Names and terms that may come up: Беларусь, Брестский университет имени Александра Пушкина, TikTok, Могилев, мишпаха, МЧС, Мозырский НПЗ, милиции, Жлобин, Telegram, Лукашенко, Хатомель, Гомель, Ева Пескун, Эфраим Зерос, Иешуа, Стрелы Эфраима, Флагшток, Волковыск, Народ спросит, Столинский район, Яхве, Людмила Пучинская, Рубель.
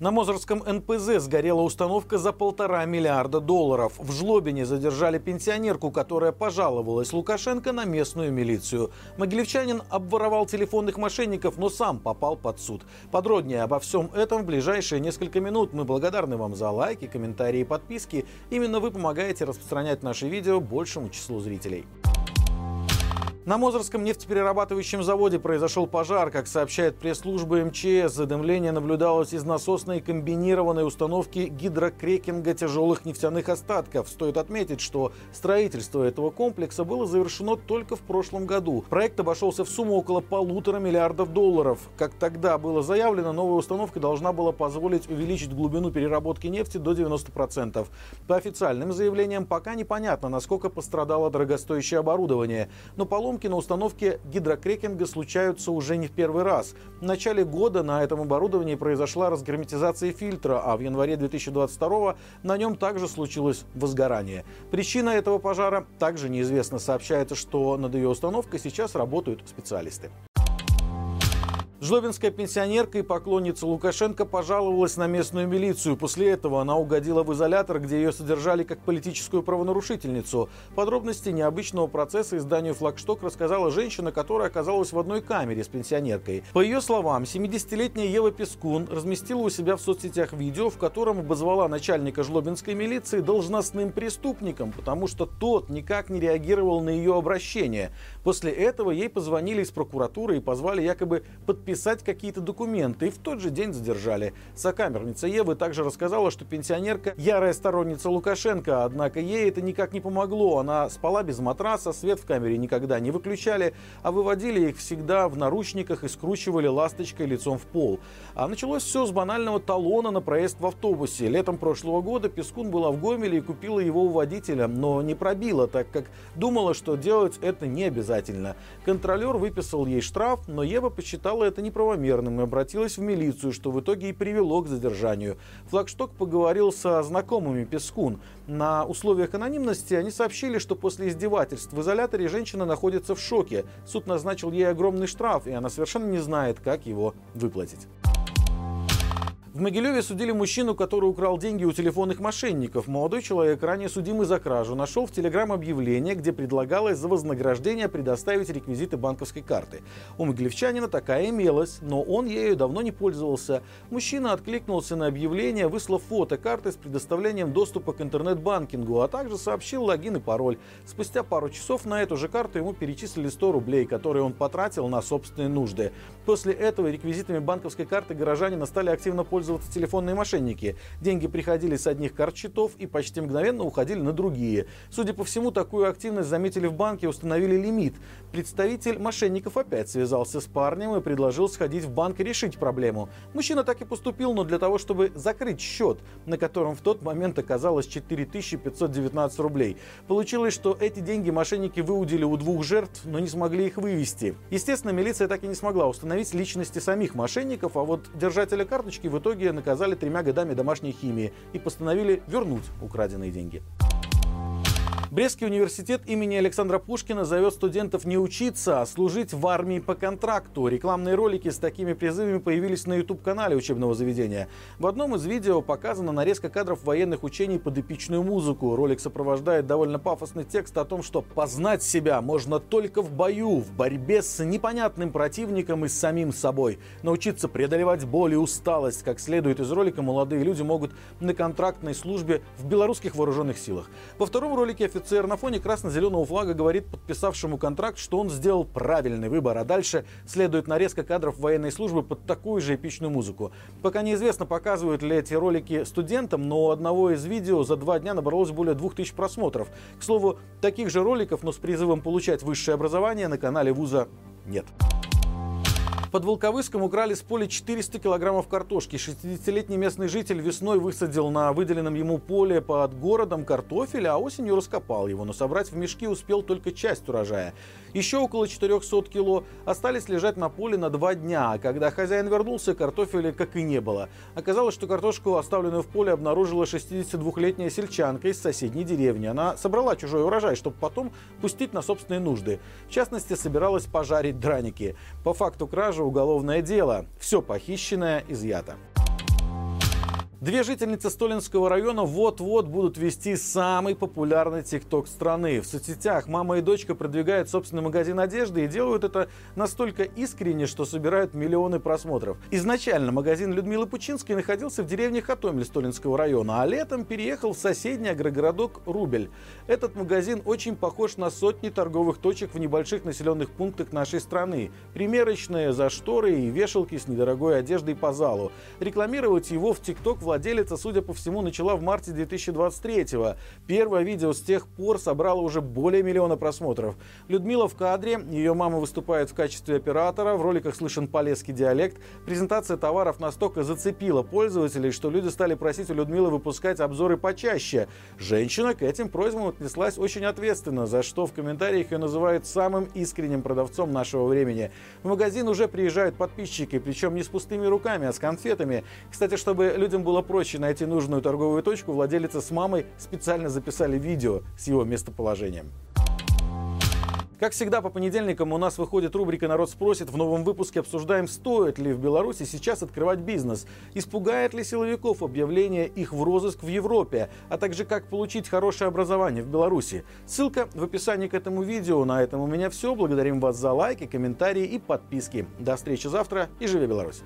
На Мозырском НПЗ сгорела установка за $1,5 миллиарда. В Жлобине задержали пенсионерку, которая пожаловалась Лукашенко на местную милицию. Могилевчанин обворовал телефонных мошенников, но сам попал под суд. Подробнее обо всем этом в ближайшие несколько минут. Мы благодарны вам за лайки, комментарии и подписки. Именно вы помогаете распространять наши видео большему числу зрителей. На Мозырском нефтеперерабатывающем заводе произошел пожар. Как сообщает пресс-служба МЧС, задымление наблюдалось из насосной комбинированной установки гидрокрекинга тяжелых нефтяных остатков. Стоит отметить, что строительство этого комплекса было завершено только в прошлом году. Проект обошелся в сумму около $1,5 миллиарда. Как тогда было заявлено, новая установка должна была позволить увеличить глубину переработки нефти до 90%. По официальным заявлениям, пока непонятно, насколько пострадало дорогостоящее оборудование. Но поломки на установке гидрокрекинга случаются уже не в первый раз. В начале года на этом оборудовании произошла разгерметизация фильтра, а в январе 2022 на нем также случилось возгорание. Причина этого пожара также неизвестна. Сообщается, что над ее установкой сейчас работают специалисты. Жлобинская пенсионерка и поклонница Лукашенко пожаловалась на местную милицию. После этого она угодила в изолятор, где ее содержали как политическую правонарушительницу. Подробности необычного процесса изданию «Флагшток» рассказала женщина, которая оказалась в одной камере с пенсионеркой. По ее словам, 70-летняя Ева Пескун разместила у себя в соцсетях видео, в котором обозвала начальника жлобинской милиции должностным преступником, потому что тот никак не реагировал на ее обращение. После этого ей позвонили из прокуратуры и позвали якобы подписать какие-то документы, и в тот же день задержали. Сокамерница Евы также рассказала, что пенсионерка – ярая сторонница Лукашенко, однако ей это никак не помогло. Она спала без матраса, свет в камере никогда не выключали, а выводили их всегда в наручниках и скручивали ласточкой лицом в пол. А началось все с банального талона на проезд в автобусе. Летом прошлого года Пескун была в Гомеле и купила его у водителя, но не пробила, так как думала, что делать это не обязательно. Контролер выписал ей штраф, но Ева посчитала это неправомерным и обратилась в милицию, что в итоге и привело к задержанию. Флагшток поговорил со знакомыми Пескун. На условиях анонимности они сообщили, что после издевательств в изоляторе женщина находится в шоке. Суд назначил ей огромный штраф, и она совершенно не знает, как его выплатить. В Могилеве судили мужчину, который украл деньги у телефонных мошенников. Молодой человек, ранее судимый за кражу, нашел в Telegram объявление, где предлагалось за вознаграждение предоставить реквизиты банковской карты. У могилевчанина такая имелась, но он ею давно не пользовался. Мужчина откликнулся на объявление, выслав фото карты с предоставлением доступа к интернет-банкингу, а также сообщил логин и пароль. Спустя пару часов на эту же карту ему перечислили 100 рублей, которые он потратил на собственные нужды. После этого реквизитами банковской карты горожанина стали активно пользоваться телефонные мошенники. Деньги приходили с одних карт-счетов и почти мгновенно уходили на другие. Судя по всему, такую активность заметили в банке и установили лимит. Представитель мошенников опять связался с парнем и предложил сходить в банк и решить проблему. Мужчина так и поступил, но для того, чтобы закрыть счет, на котором в тот момент оказалось 4519 рублей. Получилось, что эти деньги мошенники выудили у двух жертв, но не смогли их вывести. Естественно, милиция так и не смогла установить личности самих мошенников, а вот держателя карточки в итоге наказали 3 годами домашней химии и постановили вернуть украденные деньги. Брестский университет имени Александра Пушкина зовет студентов не учиться, а служить в армии по контракту. Рекламные ролики с такими призывами появились на YouTube-канале учебного заведения. В одном из видео показана нарезка кадров военных учений под эпичную музыку. Ролик сопровождает довольно пафосный текст о том, что познать себя можно только в бою, в борьбе с непонятным противником и с самим собой. Научиться преодолевать боль и усталость. Как следует из ролика, молодые люди могут на контрактной службе в белорусских вооруженных силах. Во втором ролике офицер на фоне красно-зеленого флага говорит подписавшему контракт, что он сделал правильный выбор, а дальше следует нарезка кадров военной службы под такую же эпичную музыку. Пока неизвестно, показывают ли эти ролики студентам, но у одного из видео за 2 дня набралось более 2000 просмотров. К слову, таких же роликов, но с призывом получать высшее образование, на канале вуза нет. Под Волковыском украли с поля 400 килограммов картошки. 60-летний местный житель весной высадил на выделенном ему поле под городом картофель, а осенью раскопал его, но собрать в мешки успел только часть урожая. Еще около 400 кило остались лежать на поле на 2 дня, а когда хозяин вернулся, картофеля как и не было. Оказалось, что картошку, оставленную в поле, обнаружила 62-летняя сельчанка из соседней деревни. Она собрала чужой урожай, чтобы потом пустить на собственные нужды. В частности, собиралась пожарить драники. По факту кражи уголовное дело. Все похищенное изъято. Две жительницы Столинского района вот-вот будут вести самый популярный TikTok страны. В соцсетях мама и дочка продвигают собственный магазин одежды и делают это настолько искренне, что собирают миллионы просмотров. Изначально магазин Людмилы Пучинской находился в деревне Хатомель Столинского района, а летом переехал в соседний агрогородок Рубель. Этот магазин очень похож на сотни торговых точек в небольших населенных пунктах нашей страны. Примерочные, зашторы и вешалки с недорогой одеждой по залу. Рекламировать его в TikTok владелица, судя по всему, начала в марте 2023-го. Первое видео с тех пор собрало уже более миллиона просмотров. Людмила в кадре, ее мама выступает в качестве оператора, в роликах слышен полесский диалект. Презентация товаров настолько зацепила пользователей, что люди стали просить у Людмилы выпускать обзоры почаще. Женщина к этим просьбам отнеслась очень ответственно, за что в комментариях ее называют самым искренним продавцом нашего времени. В магазин уже приезжают подписчики, причем не с пустыми руками, а с конфетами. Кстати, чтобы людям было проще найти нужную торговую точку, владелица с мамой специально записали видео с его местоположением. Как всегда, по понедельникам у нас выходит рубрика «Народ спросит». В новом выпуске обсуждаем, стоит ли в Беларуси сейчас открывать бизнес, испугает ли силовиков объявление их в розыск в Европе, а также как получить хорошее образование в Беларуси. Ссылка в описании к этому видео. На этом у меня все. Благодарим вас за лайки, комментарии и подписки. До встречи завтра и живи Беларусь!